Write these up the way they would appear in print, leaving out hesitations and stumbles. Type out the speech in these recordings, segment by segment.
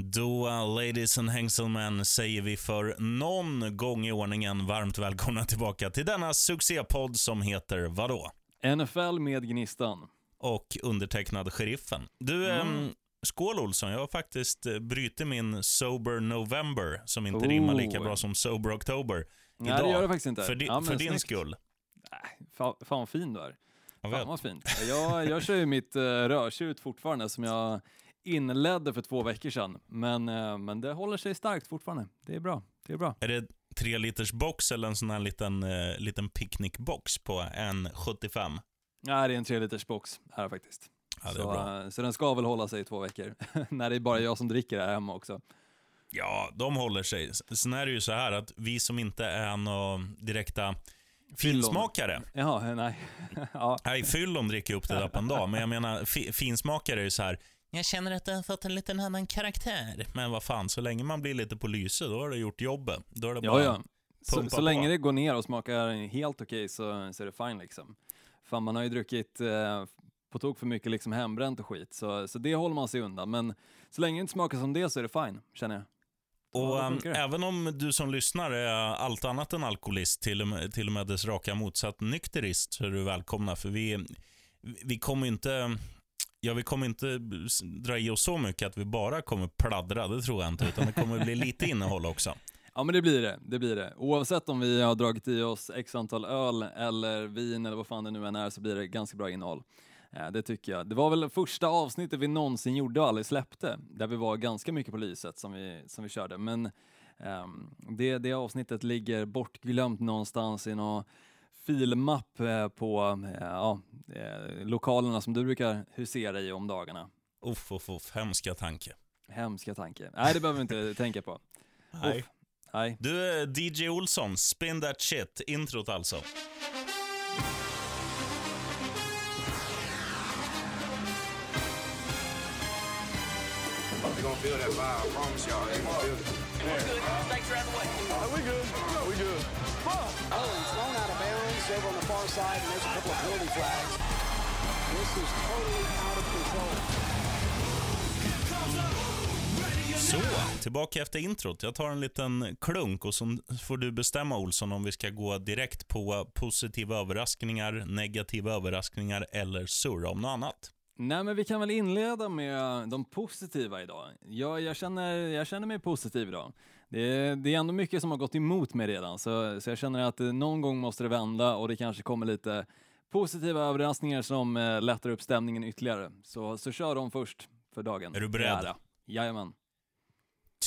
Då, ladies and gentlemen, säger vi för någon gång i ordningen varmt välkomna tillbaka till denna succépodd som heter vadå? NFL med Gnistan. Och undertecknad Sheriffen. Du, skål Olsson, jag har faktiskt brytit min Sober November som inte rimmar lika bra som Sober October. Nej, idag, det gör det faktiskt inte. För din skull. Nej, fan fin du är. Fan vad fint. Jag kör ju mitt rörtjut fortfarande som jag inledde för 2 veckor sedan. Men det håller sig starkt fortfarande. Det är bra. Det är bra. Är det 3 liters box eller en sån här liten picknickbox på en 75? Nej, det är en 3 liters box här faktiskt. Ja, det är bra. Så den ska väl hålla sig i 2 veckor. När det är bara jag som dricker här hemma också. Ja, de håller sig. Sen är det ju så här att vi som inte är någon direkta finsmakare. Ja, nej. Ja. Nej, fyllon dricker upp det där på en dag. Men jag menar, finsmakare är ju så här. Jag känner att det har fått en liten annan karaktär. Men vad fan, så länge man blir lite på lyse, då har det gjort jobbet. Då är det bara så länge det går ner och smakar helt okej så är det fine liksom. Fan, man har ju druckit på tok för mycket liksom hembränt och skit. Så det håller man sig undan. Men så länge det inte smakar som det så är det fine, känner jag. Och även om du som lyssnar är allt annat än alkoholist, till och med dess raka motsatt nykterist, så är du välkomna. För vi kommer inte... Ja, vi kommer inte dra i oss så mycket att vi bara kommer pladdra, det tror jag inte, utan det kommer bli lite innehåll också. Ja, men det blir det. Oavsett om vi har dragit i oss x antal öl eller vin eller vad fan det nu än är, så blir det ganska bra innehåll. Det tycker jag. Det var väl första avsnittet vi någonsin gjorde och aldrig släppte, där vi var ganska mycket på lyset som vi körde. Men det avsnittet ligger bortglömt någonstans i någon filmapp på lokalerna som du brukar husera i om dagarna. Uff, hemska tanke. Nej, det behöver vi inte tänka på. Nej. Du, DJ Olsson, spin that shit, introt alltså. You're gonna feel that vibe, I promise y'all. We're good, thanks for having me. We good. He's thrown out of bounds over on the far side, and there's a couple of penalty flags. This is totally out of control. Så, tillbaka efter introt. Jag tar en liten klunk och så får du bestämma, Olsson, om vi ska gå direkt på positiva överraskningar, negativa överraskningar eller surra om något annat. Nej, men vi kan väl inleda med de positiva idag. Jag känner mig positiv idag. Det är ändå mycket som har gått emot mig redan. Så jag känner att någon gång måste det vända. Och det kanske kommer lite positiva överraskningar som lättar upp stämningen ytterligare. Så kör de först för dagen. Är du beredd? Jajamän.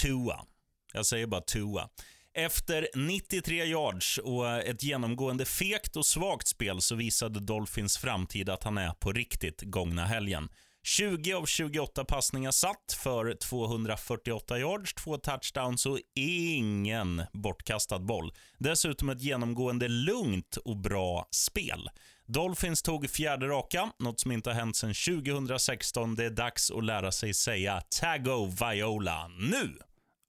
Tua. Jag säger bara Tua. Efter 93 yards och ett genomgående fegt och svagt spel så visade Dolphins framtid att han är på riktigt gångna helgen. 20 av 28 passningar satt för 248 yards, 2 touchdowns och ingen bortkastad boll. Dessutom ett genomgående lugnt och bra spel. Dolphins tog 4:e raka, något som inte har hänt sedan 2016. Det är dags att lära sig säga Tagovailoa nu!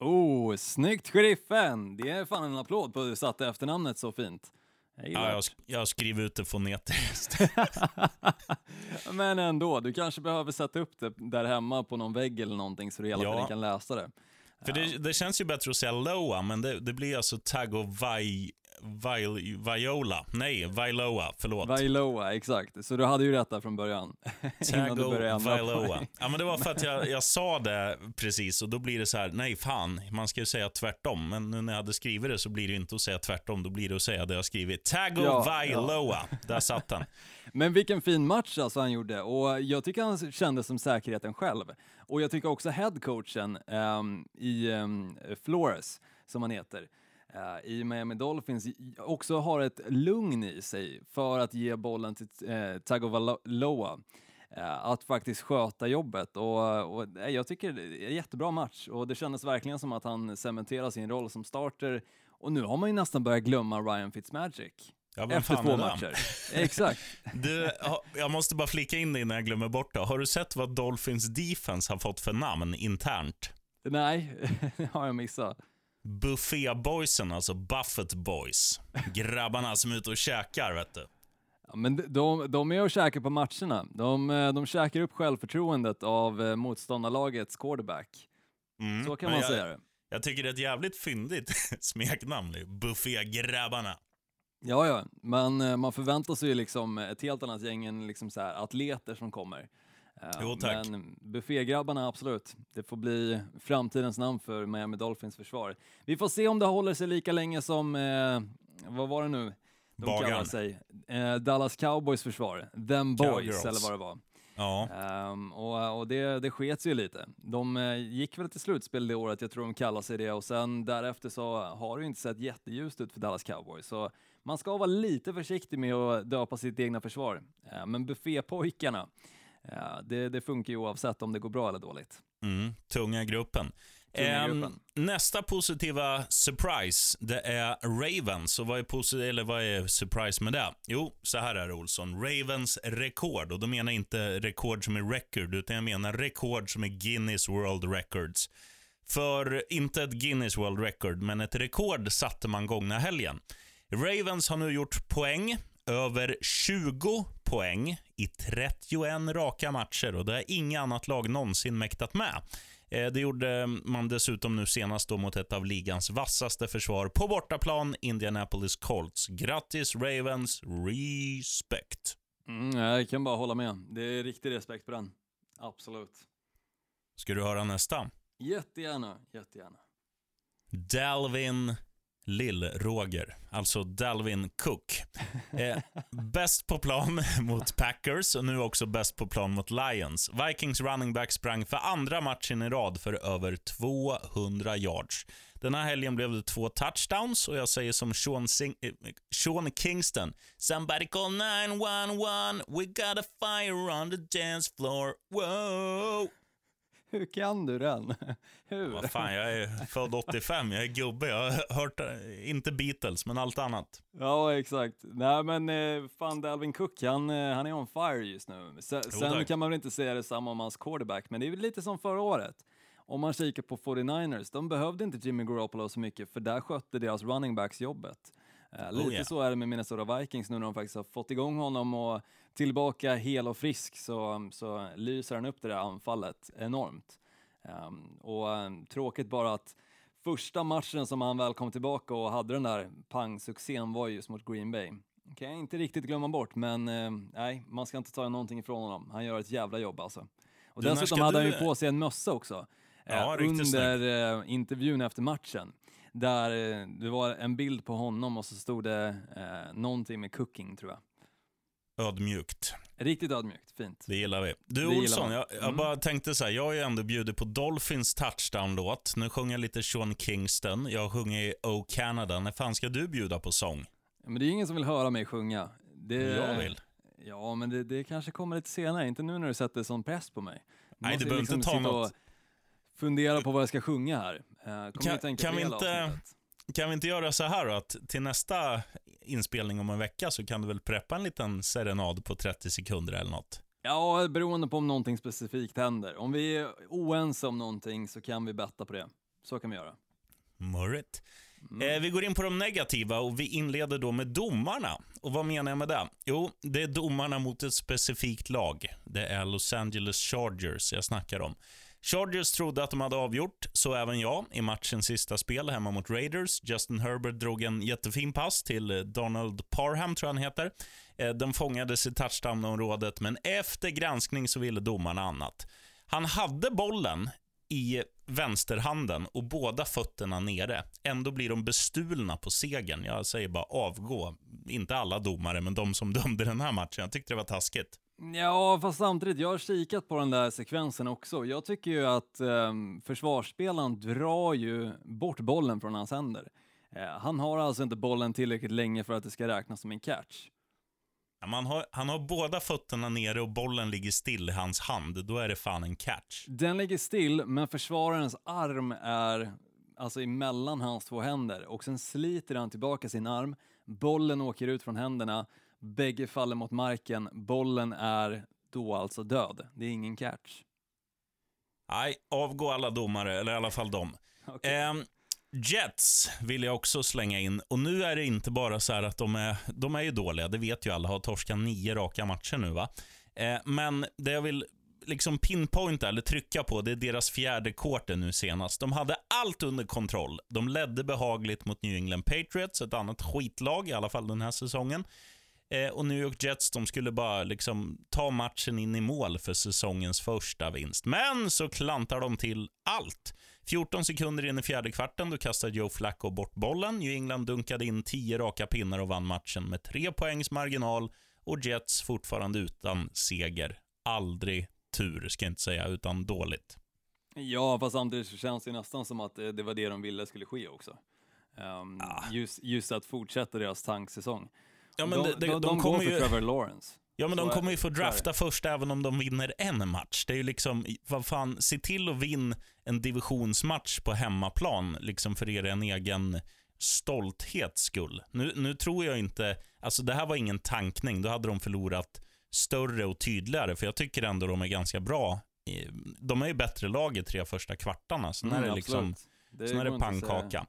Oh, snyggt Sheriffen! Det är fan en applåd på att du satte efternamnet så fint. Jag skriver ut det fonetiskt. Men ändå, du kanske behöver sätta upp det där hemma på någon vägg eller någonting så du hela tiden kan läsa det. För det känns ju bättre att säga Loa, men det blir alltså Tagovailoa. Nej, Vailoa, förlåt. Vailoa, exakt. Så du hade ju rätt där från början. Tagovailoa. Ja, men det var för att jag sa det precis och då blir det så här, nej fan, man ska ju säga tvärtom. Men nu när jag hade skrivit det så blir det inte att säga tvärtom, då blir det att säga det jag skrivit. Tagovailoa, där satt han. Men vilken fin match alltså han gjorde, och jag tycker han kände som säkerheten själv. Och jag tycker också headcoachen Flores, som han heter, i Miami Dolphins också har ett lugn i sig för att ge bollen till Tagovailoa att faktiskt sköta jobbet, och jag tycker det är en jättebra match, och det kändes verkligen som att han cementerar sin roll som starter, och nu har man ju nästan börjat glömma Ryan Fitzmagic. Ja, efter 2 matcher. Exakt. Jag måste bara flika in det innan jag glömmer bort det. Har du sett vad Dolphins defense har fått för namn internt? Nej, det har jag missat. Buffet boysen, alltså Buffet boys. Grabbarna som är ute och käkar, vet du. Ja, men de är och käkar på matcherna. De käkar upp självförtroendet av motståndarlagets quarterback. Så kan man säga det. Jag tycker det är ett jävligt fyndigt smeknamn, Buffet-grabbarna. Ja, ja. Men man förväntar sig ju liksom ett helt annat gäng än liksom så här atleter som kommer. Jo, tack. Men Buffet-grabbarna, absolut. Det får bli framtidens namn för Miami Dolphins försvar. Vi får se om det håller sig lika länge som, vad var det nu? De Bagan. Kallar sig Dallas Cowboys försvar. Them Boys, eller vad det var. Ja. Och det skets ju lite. De gick väl till slutspel det året, jag tror de kallar sig det. Och sen därefter så har det inte sett jätteljust ut för Dallas Cowboys. Så man ska vara lite försiktig med att döpa sitt egna försvar. Men buffépojkarna, det funkar ju oavsett om det går bra eller dåligt. Tunga gruppen. Nästa positiva surprise, det är Ravens. Och vad är surprise med det? Jo, så här är det, Olsson. Ravens rekord, och då menar jag inte rekord som är record, utan jag menar rekord som är Guinness World Records. För inte ett Guinness World Record, men ett rekord satte man gångna helgen. Ravens har nu gjort poäng, över 20 poäng i 31 raka matcher, och det har inga annat lag någonsin mäktat med. Det gjorde man dessutom nu senast då mot ett av ligans vassaste försvar på bortaplan, Indianapolis Colts. Grattis Ravens, respekt. Jag kan bara hålla med. Det är riktig respekt på den. Absolut. Ska du höra nästa? Jättegärna. Dalvin Lill-Roger, alltså Dalvin Cook. Bäst på plan mot Packers och nu också bäst på plan mot Lions. Vikings running back sprang för andra matchen i rad för över 200 yards. Den här helgen blev det 2 touchdowns, och jag säger som Sean Kingston: Somebody call 911, we got a fire on the dance floor. Whoa. Hur kan du den? Hur? Vad fan, jag är född 85, jag är gubbe, jag har hört inte Beatles, men allt annat. Ja, exakt. Nej, men fan, Dalvin Cook, han är on fire just nu. Sen kan man väl inte säga detsamma om hans quarterback, men det är väl lite som förra året. Om man kikar på 49ers, de behövde inte Jimmy Garoppolo så mycket, för där skötte deras running backs jobbet. Lite så är det med Minnesota Vikings nu när de faktiskt har fått igång honom och tillbaka hel och frisk, så lyser han upp det där anfallet enormt. Tråkigt bara att första matchen som han väl kom tillbaka och hade den där pang-succén var just mot Green Bay. Kan jag inte riktigt glömma bort, men nej, man ska inte ta någonting ifrån honom. Han gör ett jävla jobb alltså. Och dessutom hade han ju på sig en mössa också under intervjun efter matchen. Där det var en bild på honom och så stod det någonting med cooking, tror jag. Ödmjukt. Riktigt ödmjukt, fint. Det gillar vi. Du Olsson, jag bara tänkte så här, jag har ju ändå bjudit på Dolphins touchdown-låt. Nu sjunger jag lite Sean Kingston, jag sjunger O Canada. När fan ska du bjuda på sång? Men det är ingen som vill höra mig sjunga. Jag vill. Ja, men det kanske kommer lite senare, inte nu när du sätter sån press på mig. Nej, du behöver liksom inte ta något. Fundera på vad jag ska sjunga här. Kan vi inte göra så här då, att till nästa inspelning om en vecka så kan du väl preppa en liten serenad på 30 sekunder eller något? Ja, beroende på om någonting specifikt händer. Om vi är oense om någonting så kan vi betta på det. Så kan vi göra. Murrigt. Vi går in på de negativa och vi inleder då med domarna. Och vad menar jag med det? Jo, det är domarna mot ett specifikt lag. Det är Los Angeles Chargers jag snackar om. Chargers trodde att de hade avgjort, så även jag, i matchens sista spel hemma mot Raiders. Justin Herbert drog en jättefin pass till Donald Parham, tror jag han heter. Den fångades i touchdownområdet, men efter granskning så ville domarna annat. Han hade bollen i vänsterhanden och båda fötterna nere. Ändå blir de bestulna på segern. Jag säger bara avgå. Inte alla domare, men de som dömde den här matchen. Jag tyckte det var taskigt. Ja, fast samtidigt, jag har kikat på den där sekvensen också. Jag tycker ju att försvarsspelaren drar ju bort bollen från hans händer. Han har alltså inte bollen tillräckligt länge för att det ska räknas som en catch. Ja, han har båda fötterna nere och bollen ligger still i hans hand. Då är det fan en catch. Den ligger still, men försvararens arm är alltså emellan hans två händer. Och sen sliter han tillbaka sin arm. Bollen åker ut från händerna. Bägge faller mot marken. Bollen är då alltså död. Det är ingen catch. Nej, avgå alla domare. Eller i alla fall dem. Okay. Jets vill jag också slänga in. Och nu är det inte bara så här att de är ju dåliga. Det vet ju alla. Har torskat 9 raka matcher nu, va? Men det jag vill liksom pinpointa eller trycka på, det är deras fjärde korten nu senast. De hade allt under kontroll. De ledde behagligt mot New England Patriots, ett annat skitlag i alla fall den här säsongen. Och New York Jets, de skulle bara liksom ta matchen in i mål för säsongens första vinst. Men så klantar de till allt. 14 sekunder in i fjärde kvarten, då kastade Joe Flacco bort bollen. New England dunkade in 10 raka pinnar och vann matchen med 3 poängs marginal. Och Jets fortfarande utan seger. Aldrig tur, ska jag inte säga, utan dåligt. Ja, fast samtidigt så känns det nästan som att det var det de ville skulle ske också. Just att fortsätta deras tanksäsong. Ja, men de kommer ju Trevor Lawrence. Ja, men så de kommer ju få drafta först även om de vinner en match. Det är ju liksom, vad fan, se till att vinna en divisionsmatch på hemmaplan liksom för er egen stolthets skull. Nu tror jag inte, alltså det här var ingen tankning, då hade de förlorat större och tydligare, för jag tycker ändå de är ganska bra. De är ju bättre lag i 3 första kvartarna, så när det liksom så är det pannkaka.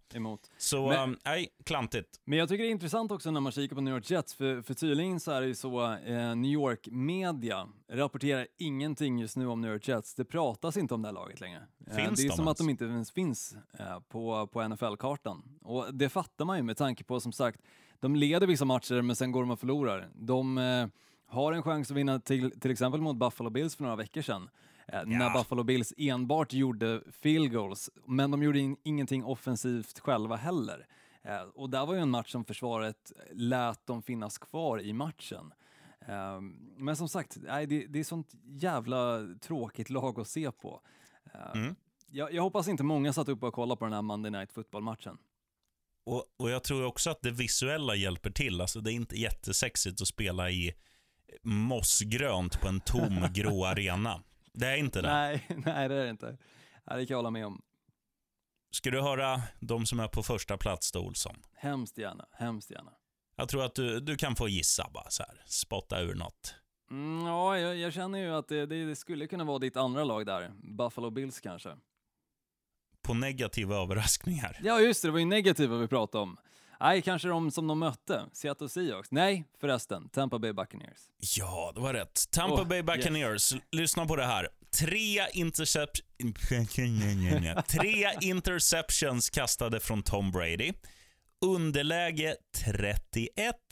Så nej, klantigt. Men jag tycker det är intressant också när man kikar på New York Jets, för tydligen så är det ju så, New York media rapporterar ingenting just nu om New York Jets. Det pratas inte om det här laget längre. Finns det är de som ens? Att de inte ens finns på NFL-kartan. Och det fattar man ju med tanke på, som sagt, de leder vissa matcher men sen går de och förlorar. De har en chans att vinna till exempel mot Buffalo Bills för några veckor sedan. När Buffalo Bills enbart gjorde field goals, men de gjorde ingenting offensivt själva heller. Och där var ju en match som försvaret lät dem finnas kvar i matchen. Men som sagt, det är sånt jävla tråkigt lag att se på. Jag hoppas inte många satt upp och kollade på den här Monday Night Football-matchen. Och jag tror också att det visuella hjälper till. Alltså det är inte jättesexigt att spela i mossgrönt på en tom grå arena. Det är inte det. Nej, det är det inte. Det kan jag hålla med om. Ska du höra de som är på första plats då, Olsson? Hemskt gärna. Jag tror att du kan få gissa bara så här. Spotta ur något. Ja, jag känner ju att det skulle kunna vara ditt andra lag där. Buffalo Bills kanske. På negativa överraskningar. Ja, just det. Det var ju negativa vi pratade om. Nej, kanske de som de mötte. Seattle Seahawks. Nej, förresten. Tampa Bay Buccaneers. Ja, det var rätt. Tampa Bay Buccaneers. Yes. Lyssna på det här. 3 interceptions kastade från Tom Brady. Underläge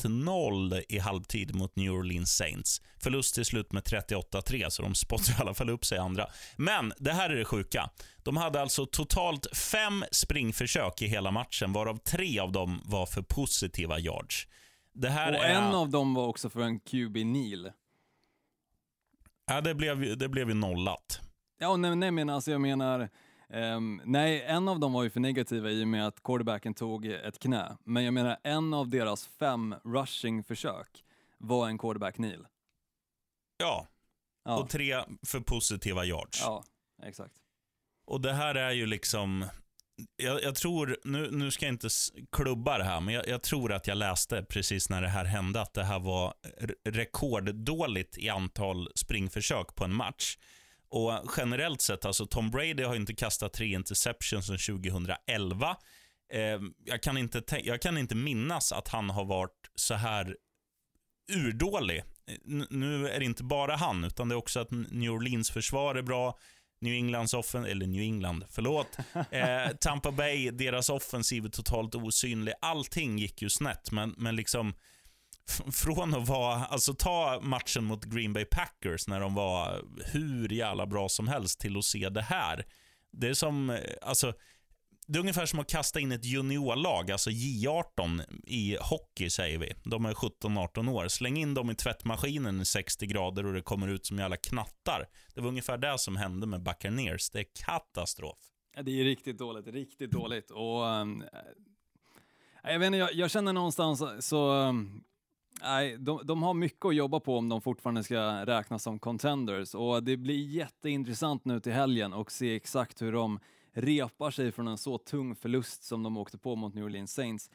31-0 i halvtid mot New Orleans Saints. Förlust till slut med 38-3, så de spottar i alla fall upp sig andra. Men det här är det sjuka. De hade alltså totalt 5 springförsök i hela matchen, varav 3 av dem var för positiva yards. Det här och en av dem var också för en QB-nil. Ja, det blev ju nollat. Ja, nej, men alltså jag menar... nej, en av dem var ju för negativa i och med att quarterbacken tog ett knä. Men jag menar, en av deras 5 rushing-försök var en quarterback-nil. Ja, och 3 för positiva yards. Ja, exakt. Och det här är ju liksom... Jag tror, nu ska jag inte klubba det här, men jag tror att jag läste precis när det här hände att det här var rekorddåligt i antal springförsök på en match. Och generellt sett, alltså Tom Brady har inte kastat 3 interceptions sedan 2011. Jag kan inte minnas att han har varit så här urdålig. Nu är det inte bara han, utan det är också att New Orleans försvar är bra. Tampa Bay, deras offensiv är totalt osynlig. Allting gick ju snett, men liksom... Från att vara, alltså ta matchen mot Green Bay Packers när de var hur jävla bra som helst till att se det här. Det är som, alltså det är ungefär som att kasta in ett juniorlag, alltså J18 i hockey säger vi. De är 17-18 år, släng in dem i tvättmaskinen i 60 grader och det kommer ut som jävla knattar. Det var ungefär det som hände med Buccaneers, det är katastrof. Ja, det är riktigt dåligt och jag vet inte, jag känner någonstans så... Nej, de har mycket att jobba på om de fortfarande ska räknas som contenders. Och det blir jätteintressant nu till helgen och se exakt hur de repar sig från en så tung förlust som de åkte på mot New Orleans Saints.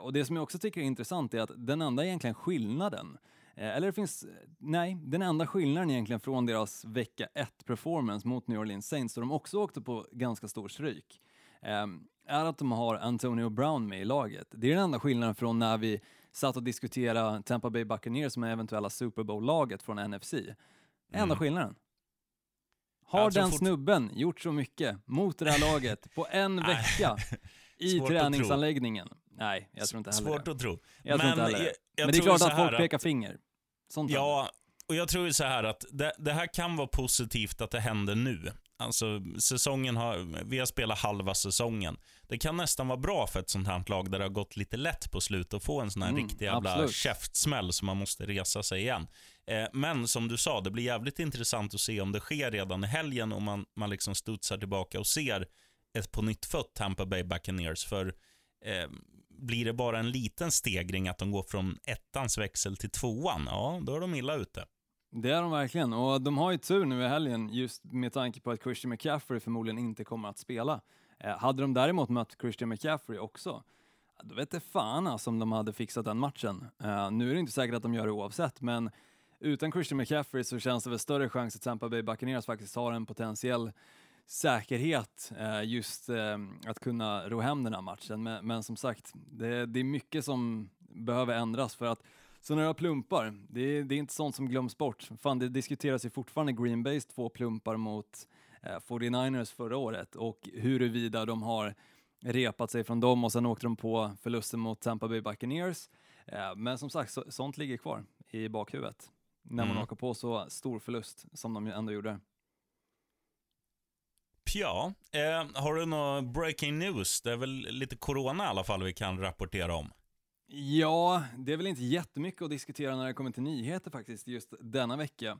Och det som jag också tycker är intressant är att den enda egentligen skillnaden, den enda skillnaden egentligen från deras vecka 1 performance mot New Orleans Saints, så de också åkte på ganska stor stryk, är att de har Antonio Brown med i laget. Det är den enda skillnaden från när vi satt och diskutera Tampa Bay Buccaneers som är eventuella Super Bowl-laget från NFC. Enda skillnaden. Har den snubben gjort så mycket mot det här laget på en vecka i träningsanläggningen? Nej, jag tror inte heller. Svårt att tro. Men det är klart att folk pekar finger. Sånt ja, och jag tror ju så här att det här kan vara positivt att det händer nu. Alltså, vi har spelat halva säsongen. Det kan nästan vara bra för ett sånt här lag där det har gått lite lätt på slut och få en sån här riktig jävla käftsmäll som man måste resa sig igen. Men som du sa, det blir jävligt intressant att se om det sker redan i helgen och man liksom studsar tillbaka och ser ett på nytt fött Tampa Bay Buccaneers. För blir det bara en liten stegring att de går från ettans växel till tvåan, ja, då är de illa ute. Det är de verkligen, och de har ju tur nu i helgen just med tanke på att Christian McCaffrey förmodligen inte kommer att spela. Hade de däremot mött Christian McCaffrey också, då vet det fan alltså om de hade fixat den matchen. Nu är det inte säkert att de gör det oavsett, men utan Christian McCaffrey så känns det väl större chans att Tampa Bay Buccaneers faktiskt har en potentiell säkerhet just att kunna ro hem den här matchen. Men som sagt, det är mycket som behöver ändras för att så några plumpar, det är inte sånt som glöms bort. Fan, det diskuteras ju fortfarande Green Bays 2 plumpar mot 49ers förra året och huruvida de har repat sig från dem och sen åkte de på förlusten mot Tampa Bay Buccaneers. Men som sagt, sånt ligger kvar i bakhuvudet när man åker på så stor förlust som de ändå gjorde. Ja, har du någon breaking news? Det är väl lite corona i alla fall vi kan rapportera om. Ja, det är väl inte jättemycket att diskutera när det kommer till nyheter faktiskt just denna vecka.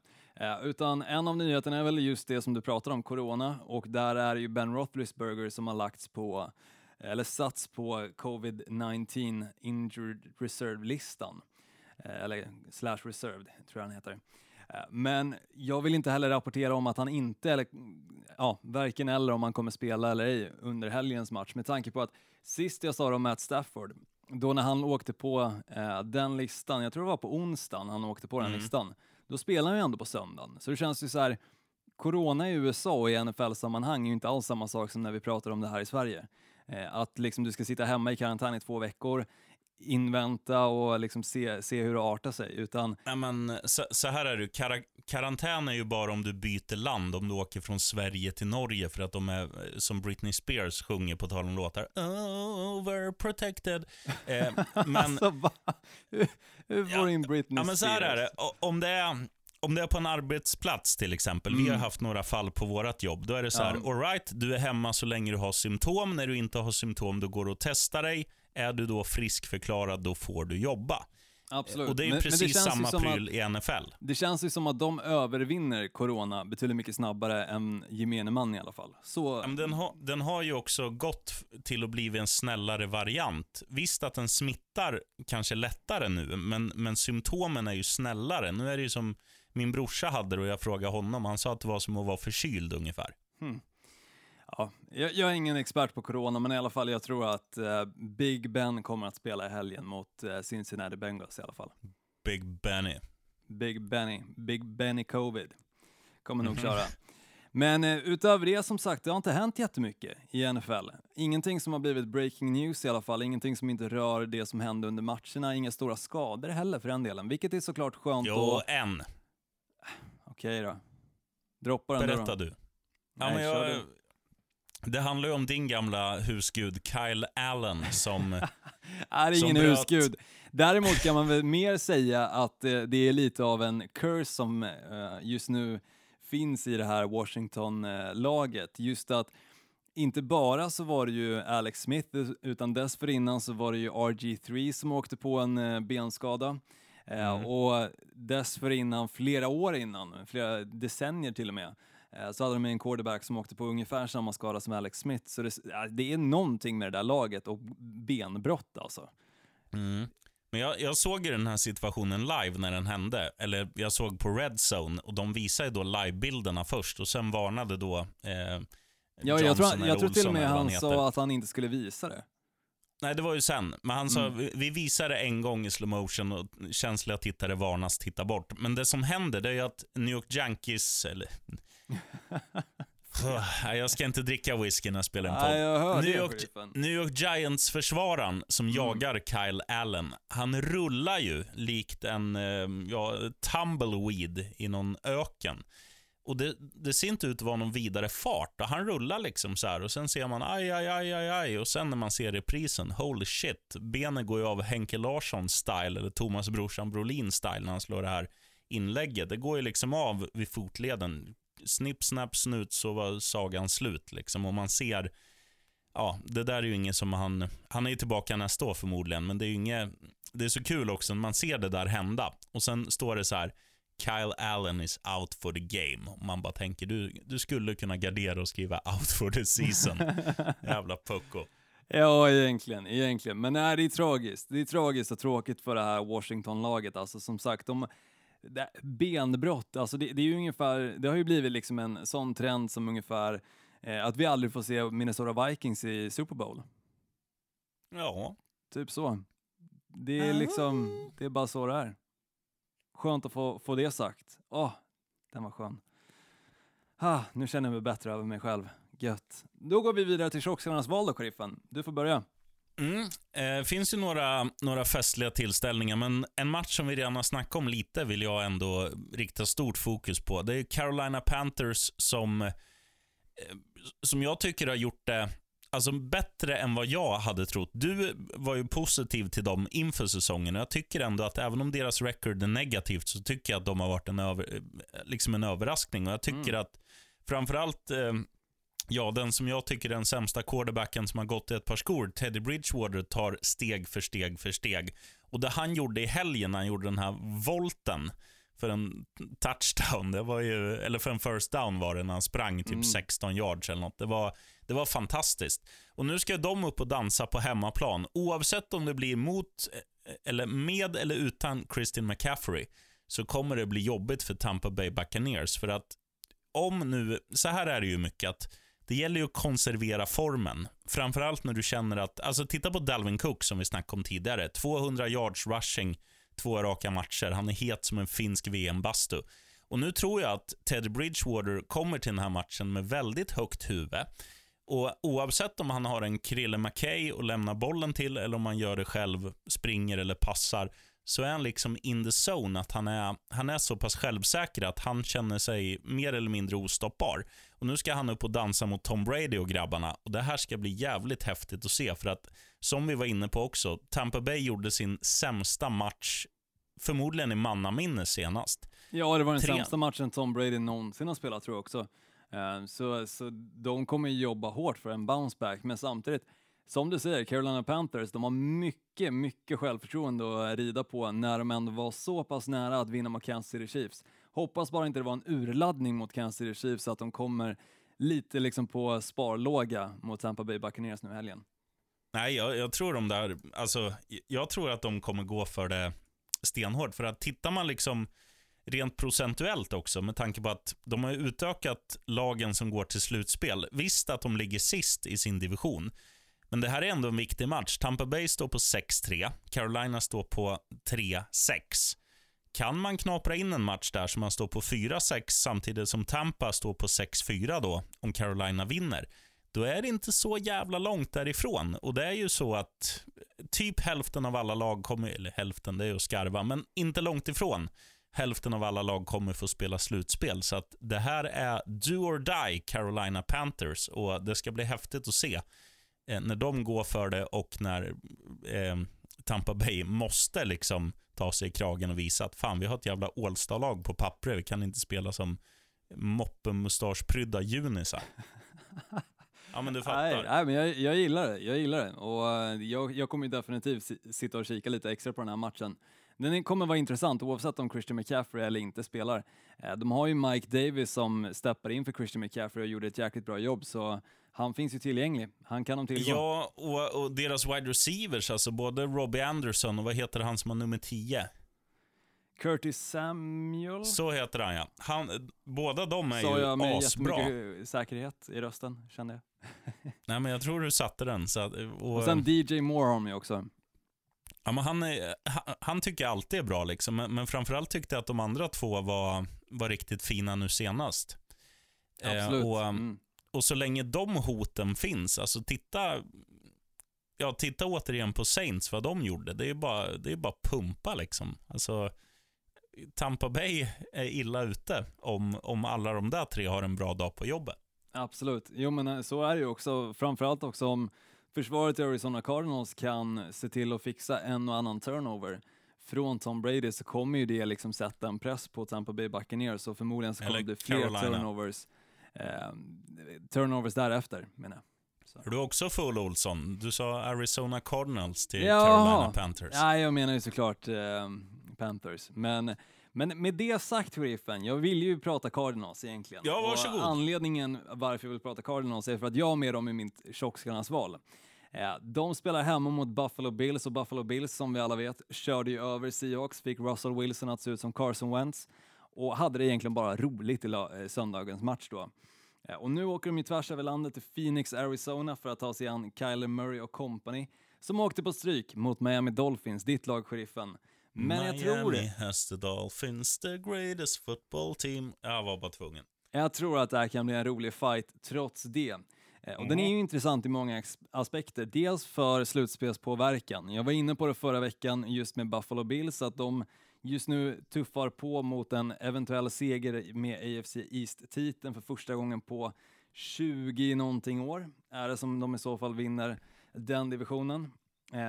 Utan en av nyheterna är väl just det som du pratar om, corona. Och där är ju Ben Roethlisberger som har satts på COVID-19 Injured Reserve-listan. Eller slash reserved, tror jag han heter. Men jag vill inte heller rapportera om att han inte, varken eller om han kommer spela eller ej under helgens match. Med tanke på att sist jag sa det om Matt Stafford, då när han åkte på den listan, jag tror det var på onsdagen han åkte på den listan, då spelar han ju ändå på söndagen. Så det känns ju så här, corona i USA och i NFL-sammanhang är ju inte alls samma sak som när vi pratar om det här i Sverige. Att liksom du ska sitta hemma i karantän i 2 veckor, invänta och liksom se hur det artar sig. Utan... Nej, men så här är det, karantän är ju bara om du byter land, om du åker från Sverige till Norge för att de är, som Britney Spears sjunger på tal om låtar, overprotected. Men... alltså, hur får in Britney Spears? Men så här är det, om det är på en arbetsplats till exempel, vi har haft några fall på vårat jobb, då är det så här, all right, du är hemma så länge du har symptom, när du inte har symptom då går du och testar dig. Är du då friskförklarad, då får du jobba. Absolut. Och det är ju precis samma pryl i NFL. Det känns ju som att de övervinner corona betydligt mycket snabbare än gemene man i alla fall. Så... Men den har ju också gått till att bli en snällare variant. Visst att den smittar kanske lättare nu, men symptomen är ju snällare. Nu är det ju som min brorsa hade det och jag frågade honom. Han sa att det var som att vara förkyld ungefär. Ja, jag är ingen expert på corona, men i alla fall jag tror att Big Ben kommer att spela i helgen mot Cincinnati Bengals i alla fall. Big Benny Covid kommer nog köra. Men utöver det, som sagt, det har inte hänt jättemycket i NFL. Ingenting som har blivit breaking news i alla fall. Ingenting som inte rör det som hände under matcherna. Inga stora skador heller för den delen, vilket är såklart skönt. En. Okej då. Droppar den. Berätta då. Nej, men jag... Det handlar ju om din gamla husgud Kyle Allen som... är ingen husgud. Däremot kan man väl mer säga att det är lite av en curse som just nu finns i det här Washington-laget. Just att inte bara så var det ju Alex Smith, utan dessförinnan så var det ju RG3 som åkte på en benskada. Och dessförinnan, flera decennier till och med, så hade de en quarterback som åkte på ungefär samma skada som Alex Smith. Så det är någonting med det där laget och benbrott alltså. Men jag såg ju den här situationen live när den hände. Eller jag såg på Red Zone och de visade då livebilderna först. Och sen varnade då Johnson, jag tror till och med han sa att han inte skulle visa det. Nej, det var ju sen. Men han sa, vi visar det en gång i slow motion och känsliga tittare varnas titta bort. Men det som händer, det är ju att New York Yankees... Eller... jag ska inte dricka whisky när jag spelar en podd. New York Giants försvararen som jagar Kyle Allen, han rullar ju likt en tumbleweed i någon öken. Och det ser inte ut att vara någon vidare fart. Och han rullar liksom så här. Och sen ser man aj. Och sen när man ser reprisen, holy shit. Benen går ju av Henke Larssons style. Eller Thomas Brorsan Brolin style. När han slår det här inlägget. Det går ju liksom av vid fotleden. Snipp, snapp, snut så var sagan slut liksom. Och man ser, ja, det där är ju ingen som han är ju tillbaka nästa år förmodligen. Men det är ju inget, det är så kul också när man ser det där hända. Och sen står det så här: Kyle Allen is out for the game. Man bara tänker, du skulle kunna gardera och skriva out for the season. Jävla pucko. Ja, egentligen. Men nej, det är tragiskt. Det är tragiskt och tråkigt för det här Washington-laget. Alltså som sagt, benbrott. Alltså det är ju ungefär, det har ju blivit liksom en sån trend som ungefär att vi aldrig får se Minnesota Vikings i Super Bowl. Ja. Typ så. Det är liksom, det är bara så det är. Skönt att få det sagt. Den var skön. Nu känner jag mig bättre över mig själv. Gött. Då går vi vidare till tjockskallarnas val då, Koriffen. Du får börja. Finns ju några festliga tillställningar, men en match som vi redan har snackat om lite vill jag ändå rikta stort fokus på. Det är Carolina Panthers som jag tycker har gjort det alltså bättre än vad jag hade trott. Du var ju positiv till dem inför säsongen, och jag tycker ändå att även om deras record är negativt så tycker jag att de har varit en överraskning. Och jag tycker att framförallt den som jag tycker är den sämsta quarterbacken som har gått i ett par skor, Teddy Bridgewater, tar steg för steg. Och det han gjorde i helgen när han gjorde den här volten för en touchdown, det var ju, eller för en first down var det, när han sprang typ 16 yards eller något. Det var fantastiskt. Och nu ska de upp och dansa på hemmaplan, oavsett om det blir mot eller med eller utan Christian McCaffrey, så kommer det bli jobbigt för Tampa Bay Buccaneers. För att om nu, så här är det ju mycket att det gäller ju att konservera formen. Framförallt när du känner att, alltså titta på Dalvin Cook som vi snackade om tidigare, 200 yards rushing, 2 raka matcher. Han är het som en finsk VM-bastu. Och nu tror jag att Teddy Bridgewater kommer till den här matchen med väldigt högt huvud. Och oavsett om han har en Krille McKay och lämnar bollen till, eller om han gör det själv, springer eller passar, så är han liksom in the zone, att han är så pass självsäker att han känner sig mer eller mindre ostoppbar. Och nu ska han upp och dansa mot Tom Brady och grabbarna, och det här ska bli jävligt häftigt att se. För att, som vi var inne på också, Tampa Bay gjorde sin sämsta match förmodligen i mannaminne senast. Ja, det var den sämsta matchen Tom Brady någonsin har spelat, tror jag också. Så de kommer jobba hårt för en bounce back, men samtidigt, som du säger, Carolina Panthers, de har mycket, mycket självförtroende att rida på när de ändå var så pass nära att vinna mot Kansas City Chiefs. Hoppas bara inte det var en urladdning mot Kansas City Chiefs, så att de kommer lite liksom på sparlåga mot Tampa Bay Buccaneers nu helgen. Nej, jag tror de där, alltså jag tror att de kommer gå för det stenhårt. För att tittar man liksom rent procentuellt också, med tanke på att de har utökat lagen som går till slutspel. Visst att de ligger sist i sin division, men det här är ändå en viktig match. Tampa Bay står på 6-3. Carolina står på 3-6. Kan man knapra in en match där som man står på 4-6 samtidigt som Tampa står på 6-4 då, om Carolina vinner, då är det inte så jävla långt därifrån. Och det är ju så att typ hälften av alla lag kommer, eller hälften, det är ju att skarva, men inte långt ifrån. Hälften av alla lag kommer få spela slutspel, så att det här är do or die Carolina Panthers, och det ska bli häftigt att se när de går för det, och när Tampa Bay måste liksom ta sig i kragen och visa att fan, vi har ett jävla All-Star-lag på papper, vi kan inte spela som moppe-mustaschprydda junisar. Ja, men du fattar. Nej, men jag gillar det. Jag gillar det, och jag kommer ju definitivt sitta och kika lite extra på den här matchen. Den kommer vara intressant oavsett om Christian McCaffrey eller inte spelar. De har ju Mike Davis som steppar in för Christian McCaffrey och gjorde ett jäkligt bra jobb, så han finns ju tillgänglig. Han kan de tillgå. Ja, och deras wide receivers, alltså både Robbie Anderson och vad heter han som har nummer 10? Curtis Samuel? Så heter han, ja. Båda de är så ju asbra. Så jag med jättemycket säkerhet i rösten, kände jag. Nej, men jag tror du satte den. Så att, och sen DJ Moore har de ju också. Ja, men han tycker alltid är bra liksom, men framförallt tyckte jag att de andra två var riktigt fina nu senast. Absolut. Och så länge de hoten finns, alltså titta återigen på Saints, vad de gjorde. Det är bara pumpa liksom. Alltså Tampa Bay är illa ute om alla de där tre har en bra dag på jobbet. Absolut. Jo, men så är det ju också. Framförallt också om försvaret i Arizona Cardinals kan se till att fixa en och annan turnover från Tom Brady, så kommer ju det liksom sätta en press på Tampa Bay Buccaneers, så förmodligen så kommer det fler turnovers därefter, menar jag. Så. Är du också full, Olsson? Du sa Arizona Cardinals till Carolina Panthers. Ja, jag menar ju såklart Panthers. Men med det sagt, Griffen, jag vill ju prata Cardinals egentligen. Ja, varsågod. Och anledningen varför jag vill prata Cardinals är för att jag har med dem i mitt tjockskallarnas val. De spelar hemma mot Buffalo Bills, och Buffalo Bills, som vi alla vet, körde ju över Seahawks, fick Russell Wilson att se ut som Carson Wentz och hade det egentligen bara roligt i söndagens match då. Och nu åker de ju tvärs över landet till Phoenix, Arizona för att ta sig an Kyle Murray och company, som åkte på stryk mot Miami Dolphins, ditt lag, Sheriffen. Men jag tror... Miami has the Dolphins, the greatest football team. Jag var bara tvungen. Jag tror att det här kan bli en rolig fight trots det. Och den är ju intressant i många aspekter. Dels för slutspelspåverkan. Jag var inne på det förra veckan just med Buffalo Bills, att de just nu tuffar på mot en eventuell seger med AFC East-titeln för första gången på 20-någonting år. Är det som de i så fall vinner den divisionen.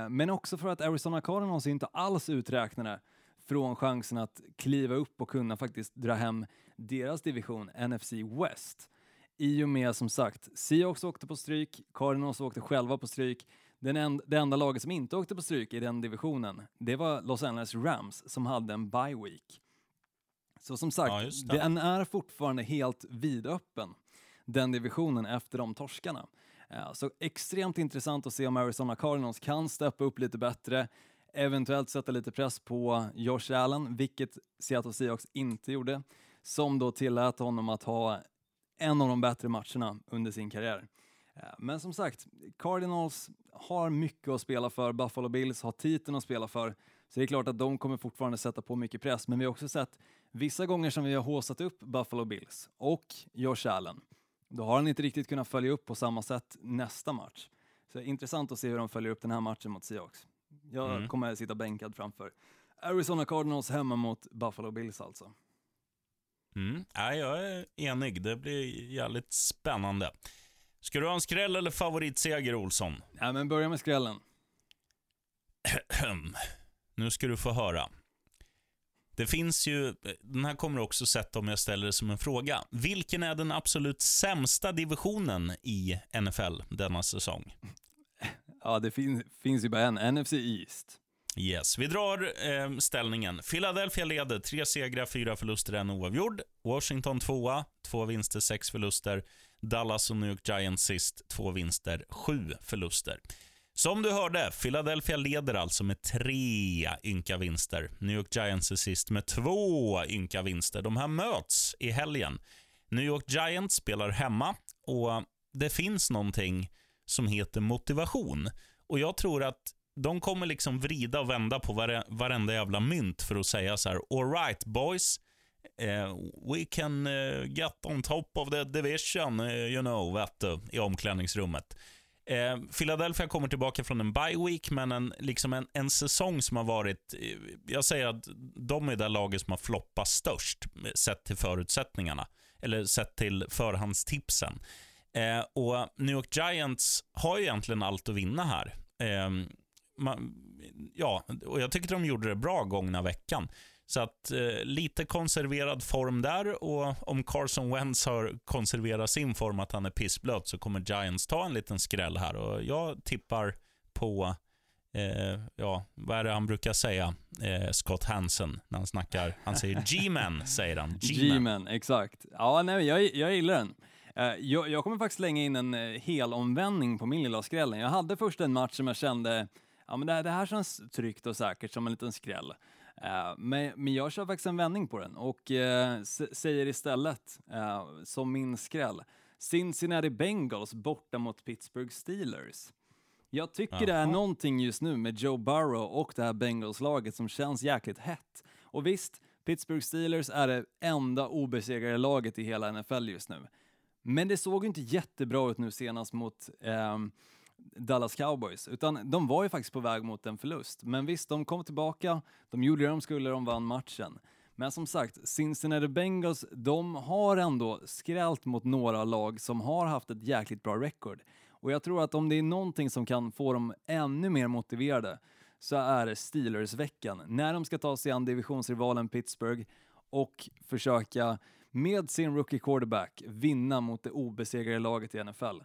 Men också för att Arizona Cardinals inte alls uträknade från chansen att kliva upp och kunna faktiskt dra hem deras division NFC West. I och med, som sagt, Seahawks åkte på stryk, Cardinals åkte själva på stryk. Det enda laget som inte åkte på stryk i den divisionen, det var Los Angeles Rams, som hade en bye week. Så som sagt, den är fortfarande helt vidöppen, den divisionen, efter de torskarna. Så extremt intressant att se om Arizona Cardinals kan steppa upp lite bättre, eventuellt sätta lite press på Josh Allen, vilket Seattle Seahawks inte gjorde, som då tillät honom att ha en av de bättre matcherna under sin karriär. Men som sagt, Cardinals har mycket att spela för. Buffalo Bills har titeln att spela för. Så det är klart att de kommer fortfarande sätta på mycket press. Men vi har också sett vissa gånger som vi har håsat upp Buffalo Bills och Josh Allen, då har han inte riktigt kunnat följa upp på samma sätt nästa match. Så det är intressant att se hur de följer upp den här matchen mot Seahawks. Jag kommer att sitta bänkad framför Arizona Cardinals hemma mot Buffalo Bills alltså. Ja, jag är enig. Det blir jävligt spännande. Ska du ha en skräll eller favoritseger, Olsson? Ja, men börja med skrällen. Nu ska du få höra. Det finns ju, den här kommer också sätta om jag ställer det som en fråga. Vilken är den absolut sämsta divisionen i NFL denna säsong? Ja, det finns ju bara en, NFC East. Yes, vi drar ställningen. Philadelphia leder, 3 segrar, 4 förluster, 1 oavgjord. Washington 2:a, 2 vinster, 6 förluster. Dallas och New York Giants sist, 2 vinster, 7 förluster. Som du hörde, Philadelphia leder alltså med 3 ynka vinster. New York Giants är sist med 2 ynka vinster. De här möts i helgen. New York Giants spelar hemma, och det finns någonting som heter motivation. Och jag tror att de kommer liksom vrida och vända på varenda jävla mynt för att säga så här: all right boys, we can get on top of the division, you know, i omklädningsrummet. Philadelphia kommer tillbaka från en bye week, men en säsong som har varit, jag säger att de är det laget som har floppat störst sett till förutsättningarna, eller sett till förhandstipsen. Och New York Giants har ju egentligen allt att vinna här. Och jag tycker de gjorde det bra gångna veckan. Så att lite konserverad form där, och om Carson Wentz har konserverat sin form, att han är pissblöt, så kommer Giants ta en liten skräll här. Och jag tippar på vad är det han brukar säga, Scott Hansen, när han snackar, han säger G-man, säger han. G-man, exakt. Ja, nej, jag gillar den. Jag kommer faktiskt slänga in en hel omvändning på min lilla skrällen. Jag hade först en match som jag kände, ja, men det här känns tryggt och säkert som en liten skräll. Men jag kör faktiskt en vändning på den och säger istället som min skräll, Cincinnati Bengals borta mot Pittsburgh Steelers. Jag tycker det är någonting just nu med Joe Burrow och det här Bengals-laget som känns jäkligt hett. Och visst, Pittsburgh Steelers är det enda obesegrade laget i hela NFL just nu. Men det såg ju inte jättebra ut nu senast mot Dallas Cowboys, utan de var ju faktiskt på väg mot en förlust. Men visst, de kom tillbaka, de gjorde det de skulle, de vann matchen. Men som sagt, Cincinnati Bengals, de har ändå skrällt mot några lag som har haft ett jäkligt bra record. Och jag tror att om det är någonting som kan få dem ännu mer motiverade så är det Steelers-veckan. När de ska ta sig an divisionsrivalen Pittsburgh och försöka med sin rookie quarterback vinna mot det obesegrade laget i NFL.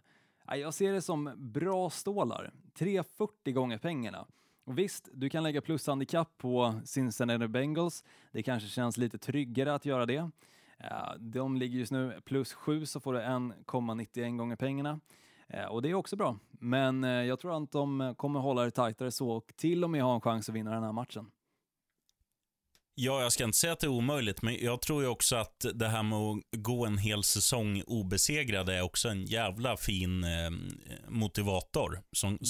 Jag ser det som bra stålar. 3,40 gånger pengarna. Och visst, du kan lägga plushandikapp på Cincinnati Bengals. Det kanske känns lite tryggare att göra det. De ligger just nu plus 7 så får du 1,91 gånger pengarna. Och det är också bra. Men jag tror att de kommer hålla det tajtare så och till och med ha en chans att vinna den här matchen. Ja, jag ska inte säga att det är omöjligt, men jag tror ju också att det här med att gå en hel säsong obesegrad är också en jävla fin motivator.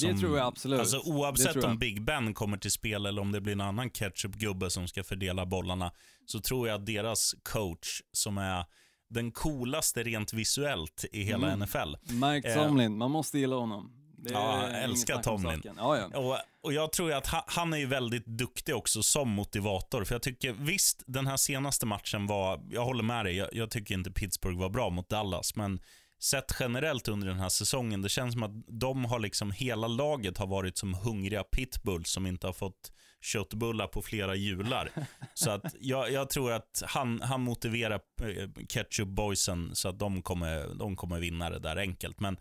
Det tror jag absolut. Alltså, oavsett om Big Ben kommer till spel eller om det blir en annan ketchupgubbe som ska fördela bollarna, så tror jag att deras coach, som är den coolaste rent visuellt i hela NFL. Mike Tomlin, man måste gilla honom. Ja, jag älskar Tomlin. Ja. Och jag tror att han är ju väldigt duktig också som motivator. För jag tycker, visst, den här senaste matchen var, jag håller med dig, jag tycker inte Pittsburgh var bra mot Dallas. Men sett generellt under den här säsongen, det känns som att de har liksom, hela laget har varit som hungriga pitbulls som inte har fått köttbullar på flera jular. Så att jag tror att han motiverar Ketchup Boysen så att de kommer vinna det där enkelt. Men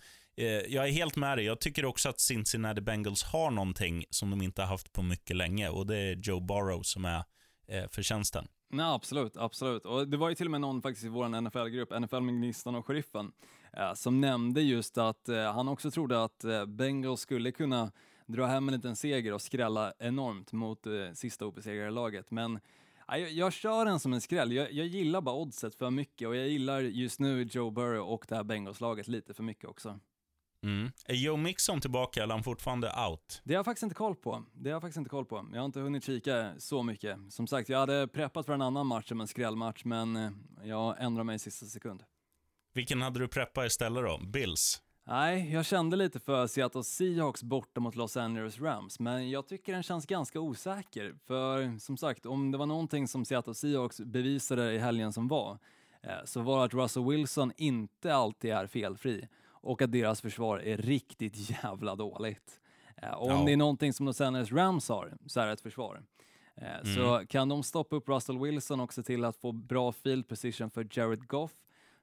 jag är helt med dig. Jag tycker också att Cincinnati Bengals har någonting som de inte har haft på mycket länge, och det är Joe Burrow som är förtjänsten. Nej, absolut. Och det var ju till och med någon faktiskt i vår NFL-grupp, NFL-ministern och sheriffen, som nämnde just att han också trodde att Bengals skulle kunna dra hem en liten seger och skrälla enormt mot sista obesegrade laget. Men jag kör den som en skräll. Jag gillar bara oddset för mycket, och jag gillar just nu Joe Burrow och det här Bengals-laget lite för mycket också. Mm. Är Joe Mixon tillbaka eller han fortfarande out? Det har jag faktiskt inte koll på. Jag har inte hunnit kika så mycket. Som sagt, jag hade preppat för en annan match som en skrällmatch, men jag ändrade mig i sista sekund. Vilken hade du preppat istället då? Bills? Nej, jag kände lite för Seattle Seahawks borta mot Los Angeles Rams, men jag tycker den känns ganska osäker. För som sagt, om det var någonting som Seattle Seahawks bevisade i helgen som var, så var det att Russell Wilson inte alltid är felfri. Och att deras försvar är riktigt jävla dåligt. Och om det är någonting som Los Angeles Rams har, så är det ett försvar. Så kan de stoppa upp Russell Wilson och se till att få bra field position för Jared Goff,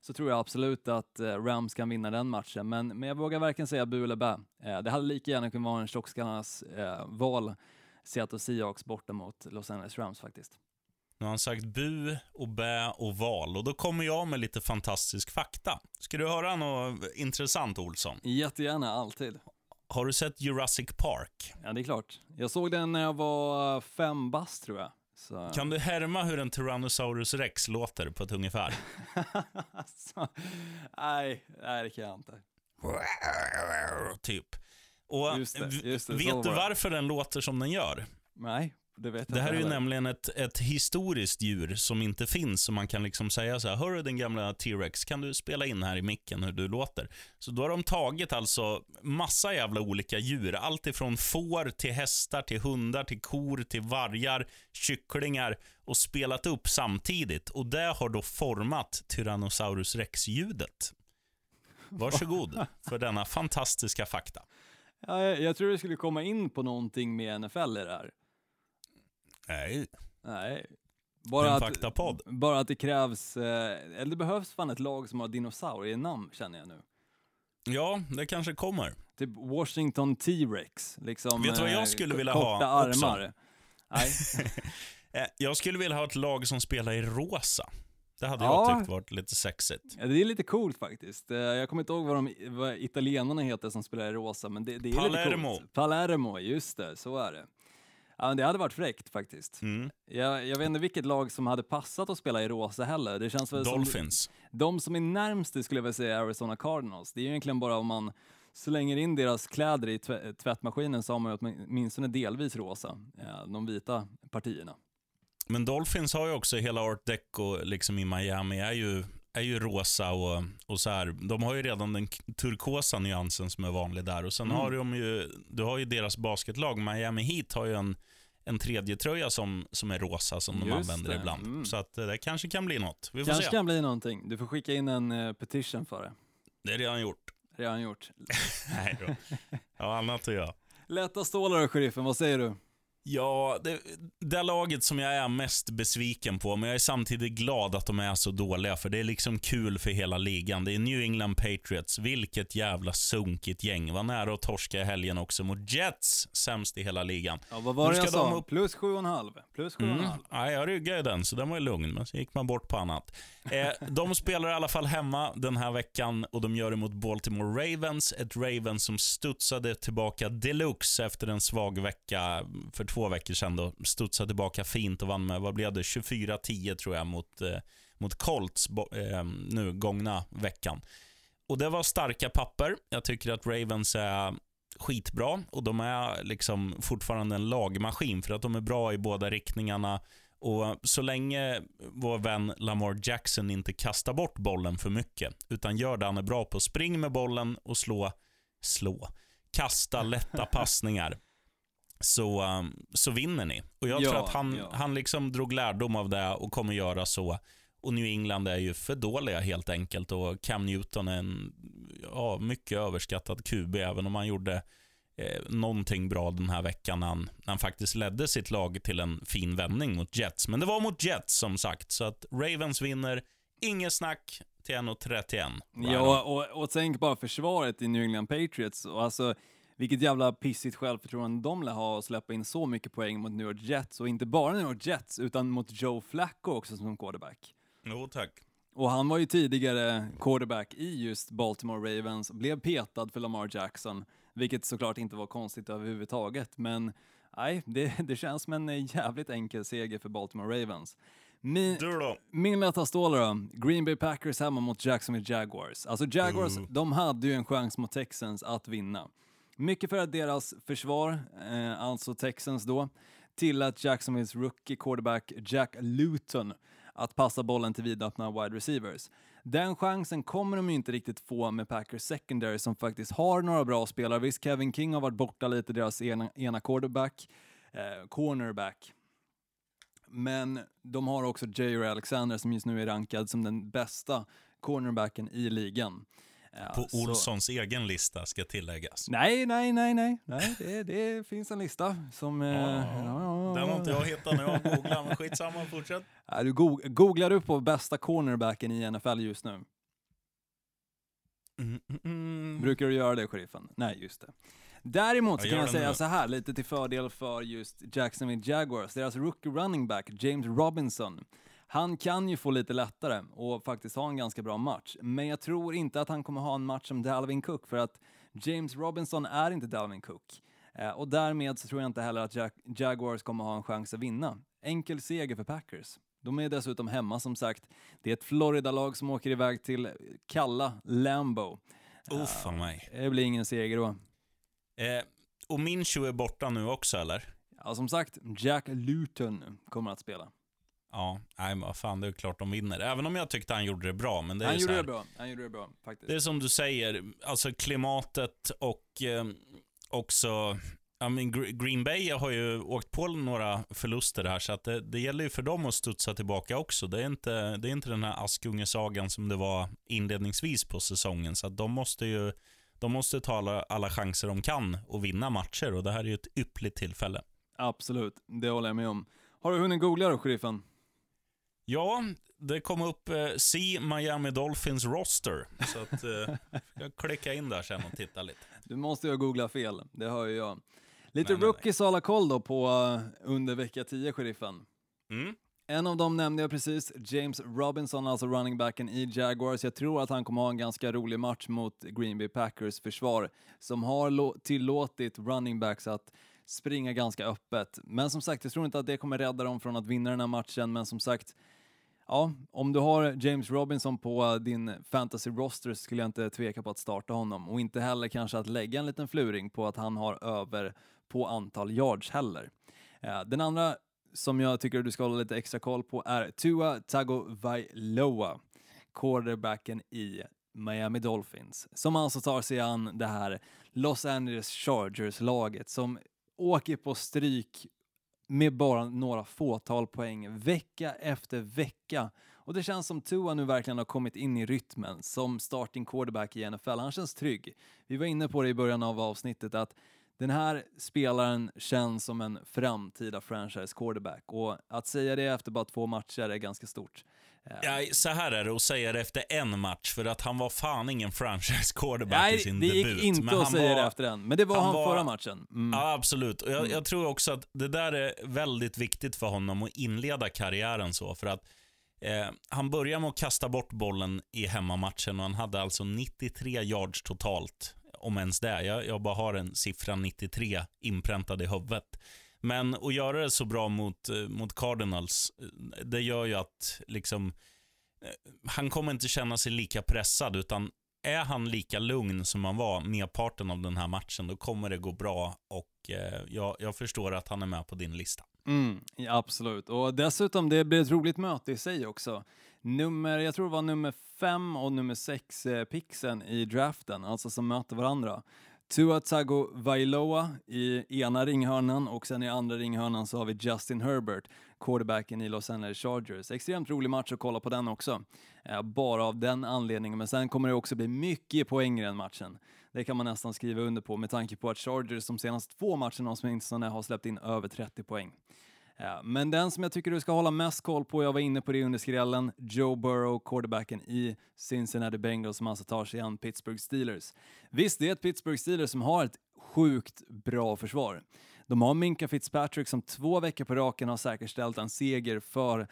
så tror jag absolut att Rams kan vinna den matchen. Men jag vågar verkligen säga bu eller bä. Det hade lika gärna kunnat vara en tjockskallarnas val, Seattle Seahawks borta mot Los Angeles Rams faktiskt. Nu har han sagt bu och bä och val. Och då kommer jag med lite fantastisk fakta. Ska du höra något intressant, Olsson? Jättegärna, alltid. Har du sett Jurassic Park? Ja, det är klart. Jag såg den när jag var 5 bast, tror jag. Så. Kan du härma hur en Tyrannosaurus Rex låter på ett ungefär? Alltså, nej, det kan jag inte. Typ. Och just det, vet du varför den låter som den gör? Nej. Det här är ju nämligen ett historiskt djur som inte finns, som man kan liksom säga så här: hör du den gamla T-Rex, kan du spela in här i micken hur du låter? Så då har de tagit alltså massa jävla olika djur, allt ifrån får till hästar till hundar till kor till vargar, kycklingar, och spelat upp samtidigt, och det har då format Tyrannosaurus Rex-ljudet. Varsågod för denna fantastiska fakta. Jag tror du skulle komma in på någonting med NFL i det här. Nej. Bara att det krävs, eller det behövs fan ett lag som har dinosaurier i namn, känner jag nu. Ja, det kanske kommer. Typ Washington T-Rex liksom. Vet du vad jag skulle vilja ha? Korta armar. Nej. Jag skulle vilja ha ett lag som spelar i rosa. Det hade jag tyckt varit lite sexigt. Ja, det är lite coolt faktiskt. Jag kommer inte ihåg vad italienarna heter som spelar i rosa, men det är Palermo. Lite coolt. Palermo, just det, så är det. Ja, det hade varit fräckt faktiskt. Jag vet inte vilket lag som hade passat att spela i rosa heller. Det känns väl Dolphins. De som är närmst det skulle jag väl säga Arizona Cardinals. Det är ju egentligen bara om man slänger in deras kläder i tvättmaskinen så har man ju åtminstone delvis rosa. De vita partierna. Men Dolphins har ju också hela Art Deco liksom i Miami är ju rosa och så här. De har ju redan den turkosa nyansen som är vanlig där. Och sen har de ju deras basketlag Miami Heat har ju en en tredje tröja som är rosa som de använder det ibland. Mm. Så att det kanske kan bli något. Vi får kanske se. Kan bli någonting. Du får skicka in en petition för det. Det är redan gjort. Redan gjort. Nej då. Ja, annat och jag. Lätta stålar, sheriffen. Vad säger du? Ja, det är laget som jag är mest besviken på, men jag är samtidigt glad att de är så dåliga, för det är liksom kul för hela ligan. Det är New England Patriots. Vilket jävla sunkigt gäng. Var nära att torska i helgen också mot Jets, sämst i hela ligan. Ja, vad var det jag sa? Plus 7,5. Plus 7,5. Nej, jag ryggade i den, så den var ju lugn, men så gick man bort på annat. De spelar i alla fall hemma den här veckan, och de gör det mot Baltimore Ravens. Ett Ravens som studsade tillbaka deluxe efter en svag vecka för 2 veckor sedan då, studsade tillbaka fint och vann med, vad blev det, 24-10 tror jag mot Colts nu gångna veckan. Och det var starka papper. Jag tycker att Ravens är skitbra, och de är liksom fortfarande en lagmaskin för att de är bra i båda riktningarna. Och så länge vår vän Lamar Jackson inte kastar bort bollen för mycket, utan gör det han är bra på, spring med bollen och slå, kasta lätta passningar, så vinner ni. Och jag tror att han liksom drog lärdom av det och kommer göra så. Och New England är ju för dåliga helt enkelt, och Cam Newton är en mycket överskattad QB, även om han gjorde någonting bra den här veckan. Han faktiskt ledde sitt lag till en fin vändning mot Jets, men det var mot Jets som sagt, så att Ravens vinner, inget snack, till 1,31. Ja, och tänk bara försvaret i New England Patriots, och alltså vilket jävla pissigt självförtroende de lär ha att släppa in så mycket poäng mot New York Jets. Och inte bara New York Jets, utan mot Joe Flacco också som quarterback. Jo, tack. Och han var ju tidigare quarterback i just Baltimore Ravens. Blev petad för Lamar Jackson, vilket såklart inte var konstigt överhuvudtaget. Men nej, det känns som en jävligt enkel seger för Baltimore Ravens. Min lätta stålare då, Green Bay Packers hemma mot Jacksonville Jaguars. Alltså Jaguars, de hade ju en chans mot Texans att vinna. Mycket för att deras försvar, alltså Texans då, till att Jacksonvilles rookie quarterback Jack Luton att passa bollen till vidöppna wide receivers. Den chansen kommer de ju inte riktigt få med Packers secondary, som faktiskt har några bra spelare. Visst, Kevin King har varit borta lite, deras ena cornerback. Men de har också J.R. Alexander som just nu är rankad som den bästa cornerbacken i ligan. Ja, på Olssons egen lista ska tilläggas. Nej. Det finns en lista som... Den har inte jag hittat när jag googlar, men skitsamma, fortsätt. Ja, du googlar upp på bästa cornerbacken i NFL just nu. Brukar du göra det, sheriffen? Nej, just det. Däremot så kan jag säga så här, lite till fördel för just Jacksonville Jaguars. Deras rookie running back, James Robinson. Han kan ju få lite lättare och faktiskt ha en ganska bra match. Men jag tror inte att han kommer ha en match som Dalvin Cook, för att James Robinson är inte Dalvin Cook. Och därmed så tror jag inte heller att Jaguars kommer ha en chans att vinna. Enkel seger för Packers. De är dessutom hemma som sagt. Det är ett Florida-lag som åker iväg till kalla Lambeau. För mig. Det blir ingen seger då. Och Minshew är borta nu också, eller? Ja, som sagt, Jack Luton kommer att spela. Ja, nej, vad fan, det är klart de vinner. Även om jag tyckte han gjorde det bra, men det är han ju gjorde så här, det bra. Han gjorde det bra faktiskt. Det är som du säger, alltså klimatet och också Green Bay har ju åkt på några förluster här, så att det gäller ju för dem att studsa tillbaka också. Det är inte den här Askungesagan som det var inledningsvis på säsongen, så att de måste ta alla chanser de kan och vinna matcher, och det här är ju ett yppligt tillfälle. Absolut, det håller jag med om. Har du hunnit googla då, sheriffen? Ja, det kom upp C Miami Dolphins roster. Så att jag klickar in där sen och titta lite. Du måste ju googla fel, det hör ju jag. Lite rookies alla koll då på under vecka 10, sheriffen. En av dem nämnde jag precis, James Robinson, alltså running backen i Jaguars. Jag tror att han kommer ha en ganska rolig match mot Green Bay Packers försvar, som har tillåtit running backs att springa ganska öppet. Men som sagt, jag tror inte att det kommer rädda dem från att vinna den här matchen. Men som sagt, ja, om du har James Robinson på din fantasy roster skulle jag inte tveka på att starta honom. Och inte heller kanske att lägga en liten fluring på att han har över på antal yards heller. Den andra som jag tycker du ska hålla lite extra koll på är Tua Tagovailoa, quarterbacken i Miami Dolphins, som alltså tar sig an det här Los Angeles Chargers-laget som åker på stryk med bara några fåtal poäng vecka efter vecka. Och det känns som Tua nu verkligen har kommit in i rytmen som starting quarterback i NFL. Han känns trygg. Vi var inne på det i början av avsnittet att den här spelaren känns som en framtida franchise quarterback. Och att säga det efter bara 2 matcher är ganska stort. Ja, så här är det att säga det efter en match, för att han var fan ingen franchise quarterback i sin debut. Nej, det gick inte men att säga det efter den. Men det var han förra matchen. Mm. Ja, absolut. Och jag tror också att det där är väldigt viktigt för honom att inleda karriären så. För att han började med att kasta bort bollen i hemmamatchen och han hade alltså 93 yards totalt. Om ens det. Jag bara har en siffra 93 inpräntad i huvudet. Men att göra det så bra mot Cardinals, det gör ju att liksom, han kommer inte känna sig lika pressad, utan är han lika lugn som han var merparten av den här matchen, då kommer det gå bra. Och jag förstår att han är med på din lista. Mm, absolut. Och dessutom, det blir ett roligt möte i sig också. Jag tror det var nummer 5 och nummer 6 pixen i draften, alltså som möter varandra. Tua Tagovailoa i ena ringhörnan och sen i andra ringhörnan så har vi Justin Herbert, quarterbacken i Los Angeles Chargers. Extremt rolig match att kolla på den också, bara av den anledningen. Men sen kommer det också bli mycket poäng i den matchen. Det kan man nästan skriva under på med tanke på att Chargers som senast 2 matcherna som åtminstone har släppt in över 30 poäng. Men den som jag tycker du ska hålla mest koll på, jag var inne på det under skrällen, Joe Burrow, quarterbacken i Cincinnati Bengals som alltså tar sig an Pittsburgh Steelers. Visst, det är ett Pittsburgh Steelers som har ett sjukt bra försvar. De har Minka Fitzpatrick som 2 veckor på raken har säkerställt en seger för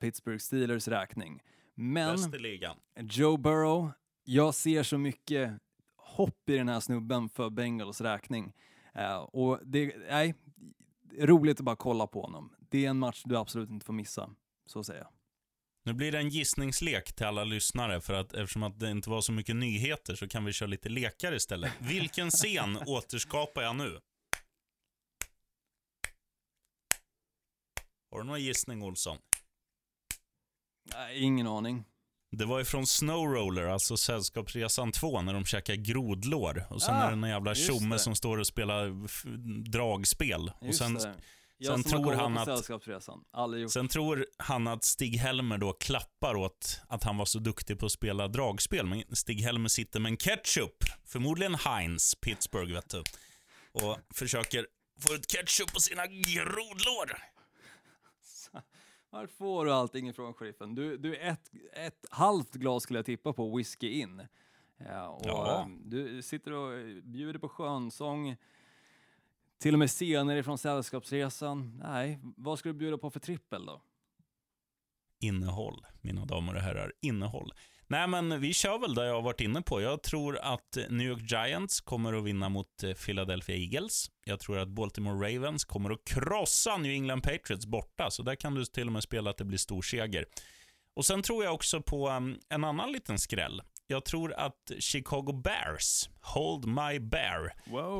Pittsburgh Steelers räkning. Men Joe Burrow, jag ser så mycket hopp i den här snubben för Bengals räkning. Och roligt att bara kolla på honom. Det är en match du absolut inte får missa, så säger jag. Nu blir det en gissningslek till alla lyssnare, för att eftersom att det inte var så mycket nyheter så kan vi köra lite lekar istället. Vilken scen återskapar jag nu? Har du någon gissning, Olsson? Nej, ingen aning. Det var ju från Snow Roller, alltså Sällskapsresan 2, när de käkar grodlår. Och sen är det en jävla tjomme som står och spelar dragspel. Och sen tror han att Stig Helmer då klappar åt att han var så duktig på att spela dragspel. Men Stig Helmer sitter med en ketchup, förmodligen Heinz, Pittsburgh, vet du. Och försöker få ut ketchup på sina grodlår. Var får du allting ifrån, sheriffen? Du är ett halvt glas skulle jag tippa på whisky in. Du sitter och bjuder på skönsång. Till och med scener ifrån Sällskapsresan. Nej, vad ska du bjuda på för trippel då? Innehåll, mina damer och herrar. Innehåll. Nej, men vi kör väl där jag har varit inne på. Jag tror att New York Giants kommer att vinna mot Philadelphia Eagles. Jag tror att Baltimore Ravens kommer att krossa New England Patriots borta. Så där kan du till och med spela att det blir stor seger. Och sen tror jag också på en annan liten skräll. Jag tror att Chicago Bears, Hold My Bear,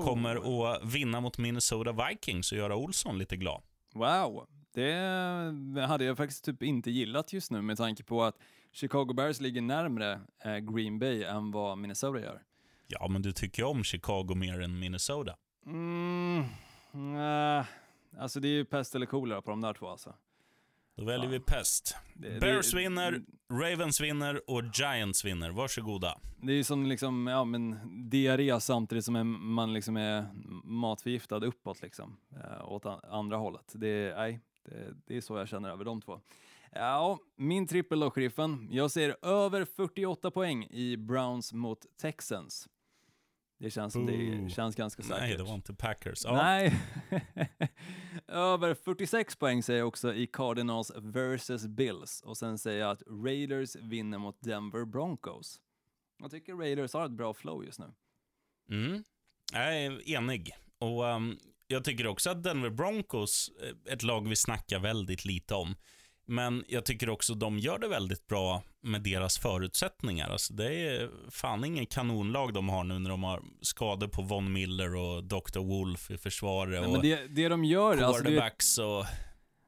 kommer att vinna mot Minnesota Vikings och göra Olsson lite glad. Wow, det hade jag faktiskt typ inte gillat just nu med tanke på att Chicago Bears ligger närmare Green Bay än vad Minnesota gör. Ja, men du tycker om Chicago mer än Minnesota. Alltså det är ju pest eller kolera på de där 2 alltså. Då väljer vi pest. Bears vinner, Ravens vinner och Giants vinner. Varsågoda. Det är ju som liksom, diarré samtidigt som man liksom är matförgiftad uppåt liksom. Åt andra hållet. Det är så jag känner över de 2. Ja, min trippel då, skriften. Jag ser över 48 poäng i Browns mot Texans. Det känns ganska säkert. Nej, det var inte Packers. Oh. Nej. Över 46 poäng säger jag också i Cardinals versus Bills. Och sen säger jag att Raiders vinner mot Denver Broncos. Jag tycker Raiders har ett bra flow just nu. Mm. Jag är enig. Och jag tycker också att Denver Broncos, ett lag vi snackar väldigt lite om. Men jag tycker också de gör det väldigt bra med deras förutsättningar. Alltså det är fan ingen kanonlag de har nu när de har skador på Von Miller och Dr. Wolf i försvaret. Nej, men det de gör, quarterbacks alltså,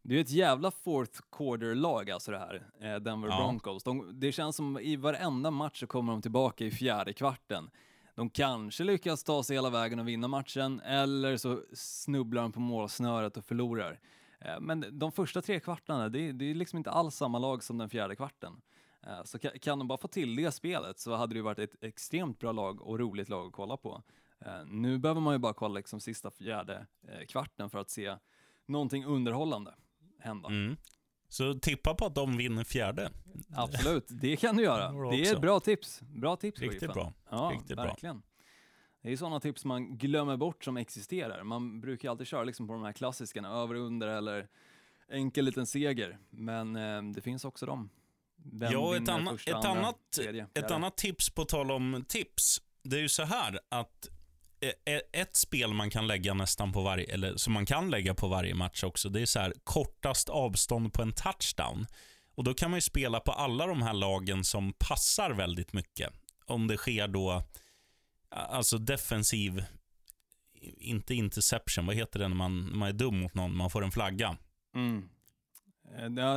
det är ett jävla fourth quarter-lag alltså det här, Denver Broncos. Det känns som i varenda match så kommer de tillbaka i fjärde kvarten. De kanske lyckas ta sig hela vägen och vinna matchen eller så snubblar de på målsnöret och förlorar. Men de första tre kvartarna, det är liksom inte alls samma lag som den fjärde kvarten. Så kan de bara få till det spelet så hade det varit ett extremt bra lag och roligt lag att kolla på. Nu behöver man ju bara kolla liksom sista fjärde kvarten för att se någonting underhållande hända. Mm. Så tippa på att de vinner fjärde. Absolut, det kan du göra. Det är ett bra tips. Bra tips. Riktigt bra. Ja, riktigt verkligen. Bra. Det är sådana tips man glömmer bort som existerar. Man brukar alltid köra liksom på de här klassiska över, under eller enkel liten seger. Men det finns också dem. Ja, ett annat tips på tal om tips. Det är ju så här att ett spel man kan lägga nästan på varje, eller som man kan lägga på varje match också, det är så här kortast avstånd på en touchdown. Och då kan man ju spela på alla de här lagen som passar väldigt mycket. Om det sker då, alltså defensiv, inte interception, vad heter det när man är dum mot någon, man får en flagga. Mm. Ja,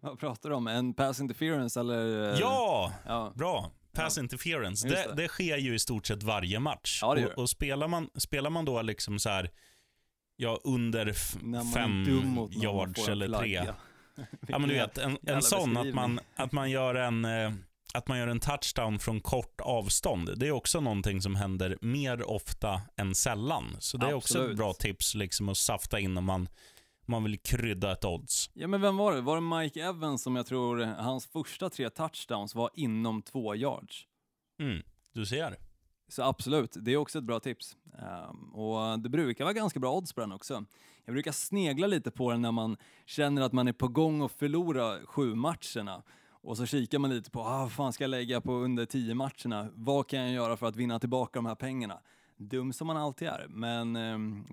vad pratar du om? En pass interference eller? Ja. Bra. Pass interference. Det sker ju i stort sett varje match. Ja, och spelar man då liksom så här, ja, under 5 yards eller 3. Ja, men du vet en sån att man gör en touchdown från kort avstånd. Det är också någonting som händer mer ofta än sällan. Så det är också ett bra tips liksom att safta in om man vill krydda ett odds. Ja, men vem var det? Var det Mike Evans som jag tror hans första 3 touchdowns var inom 2 yards? Mm, du ser. Så absolut, det är också ett bra tips. Och det brukar vara ganska bra odds på den också. Jag brukar snegla lite på den när man känner att man är på gång att förlora 7 matcherna. Och så kikar man lite på, vad fan ska jag lägga på under 10 matcherna? Vad kan jag göra för att vinna tillbaka de här pengarna? Dum som man alltid är, men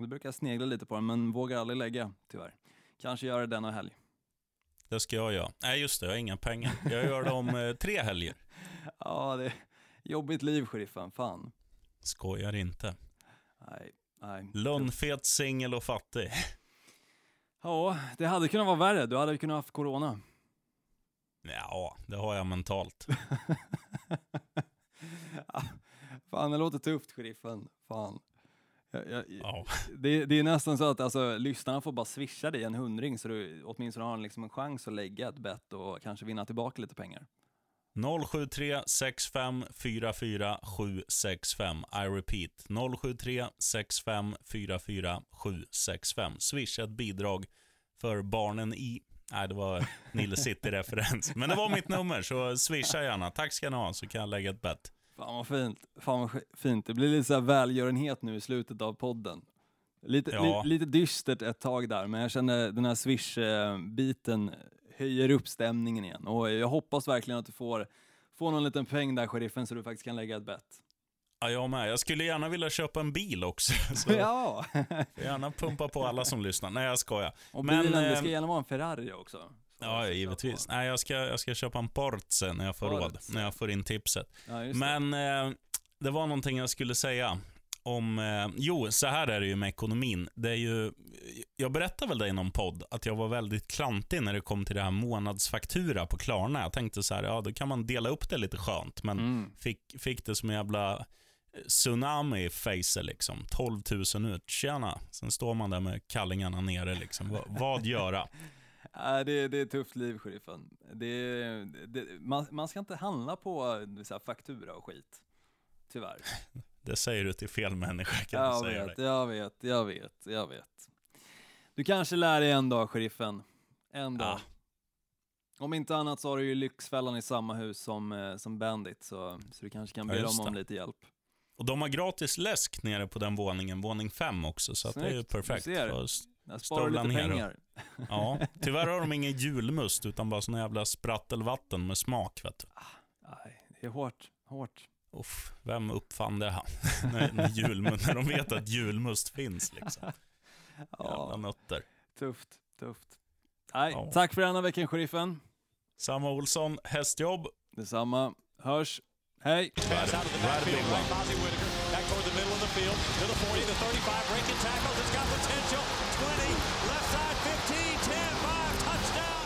det brukar snegla lite på den, men vågar aldrig lägga, tyvärr. Kanske göra det denna helg. Det ska jag göra. Nej, just det, jag har inga pengar. Jag gör det om 3 helger. Ja, det är jobbigt liv, sheriffen, fan. Skojar inte. Nej. Lönnfet, singel och fattig. Ja, det hade kunnat vara värre. Du hade kunnat haft corona. Ja, det har jag mentalt. Fan, det låter tufft, sheriffen. Fan. Det är nästan så att alltså, lyssnarna får bara swisha dig en 100 så du åtminstone har liksom en chans att lägga ett bett och kanske vinna tillbaka lite pengar. 073-65 44 765. I repeat, 073-65 44 765. Swisha ett bidrag för barnen i... Nej, det var Nille City-referens. Men det var mitt nummer, så swisha gärna. Tack ska ni ha, så kan jag lägga ett bett. Fan vad fint. Det blir lite så här välgörenhet nu i slutet av podden. Lite dystert ett tag där, men jag känner den här Swish-biten höjer upp stämningen igen. Och jag hoppas verkligen att du får någon liten peng där, sheriffen, så du faktiskt kan lägga ett bett. Ja, jag med. Jag skulle gärna vilja köpa en bil också. Så ja. Gärna pumpa på alla som lyssnar. Nej, jag skojar. Och bilen, det ska gärna vara en Ferrari också. Ja, givetvis. Nej, jag ska köpa en Porsche när jag får råd. När jag får in tipset. Ja, men det var någonting jag skulle säga om... så här är det ju med ekonomin. Det är ju, jag berättade väl dig i någon podd att jag var väldigt klantig när det kom till det här månadsfaktura på Klarna. Jag tänkte så här, ja, då kan man dela upp det lite skönt. Men fick det som en jävla... tsunami-face liksom. 12 000 ut, tjena. Sen står man där med kallingarna nere liksom. Vad göra? Det är ett tufft liv, sheriffen. Man ska inte handla på så här, faktura och skit. Tyvärr. Det säger du till fel människa, kan jag säga dig. Jag vet. Du kanske lär dig en dag, sheriffen. En dag. Ah. Om inte annat så har du ju Lyxfällan i samma hus som Bandit. Så du kanske kan be dem om lite hjälp. Och de har gratis läsk nere på den våningen, våning 5 också, så att det är ju perfekt. Jag sparar lite pengar. Ja, tyvärr har de ingen julmust utan bara sån jävla sprattelvatten med smak, vet du. Nej, det är hårt. Uff, vem uppfann det här? när de vet att julmust finns liksom. Jävla nötter. Tufft. Nej, tack för denna veckan, sheriffen. Samma Olsson, hästjobb. Detsamma, hörs. Hey, pass out of the backfield by Mozzie Whittaker. Back toward the middle of the field to the 40, the 35, breaking tackles. It's got potential. 20, left side, 15, 10, 5, touchdown.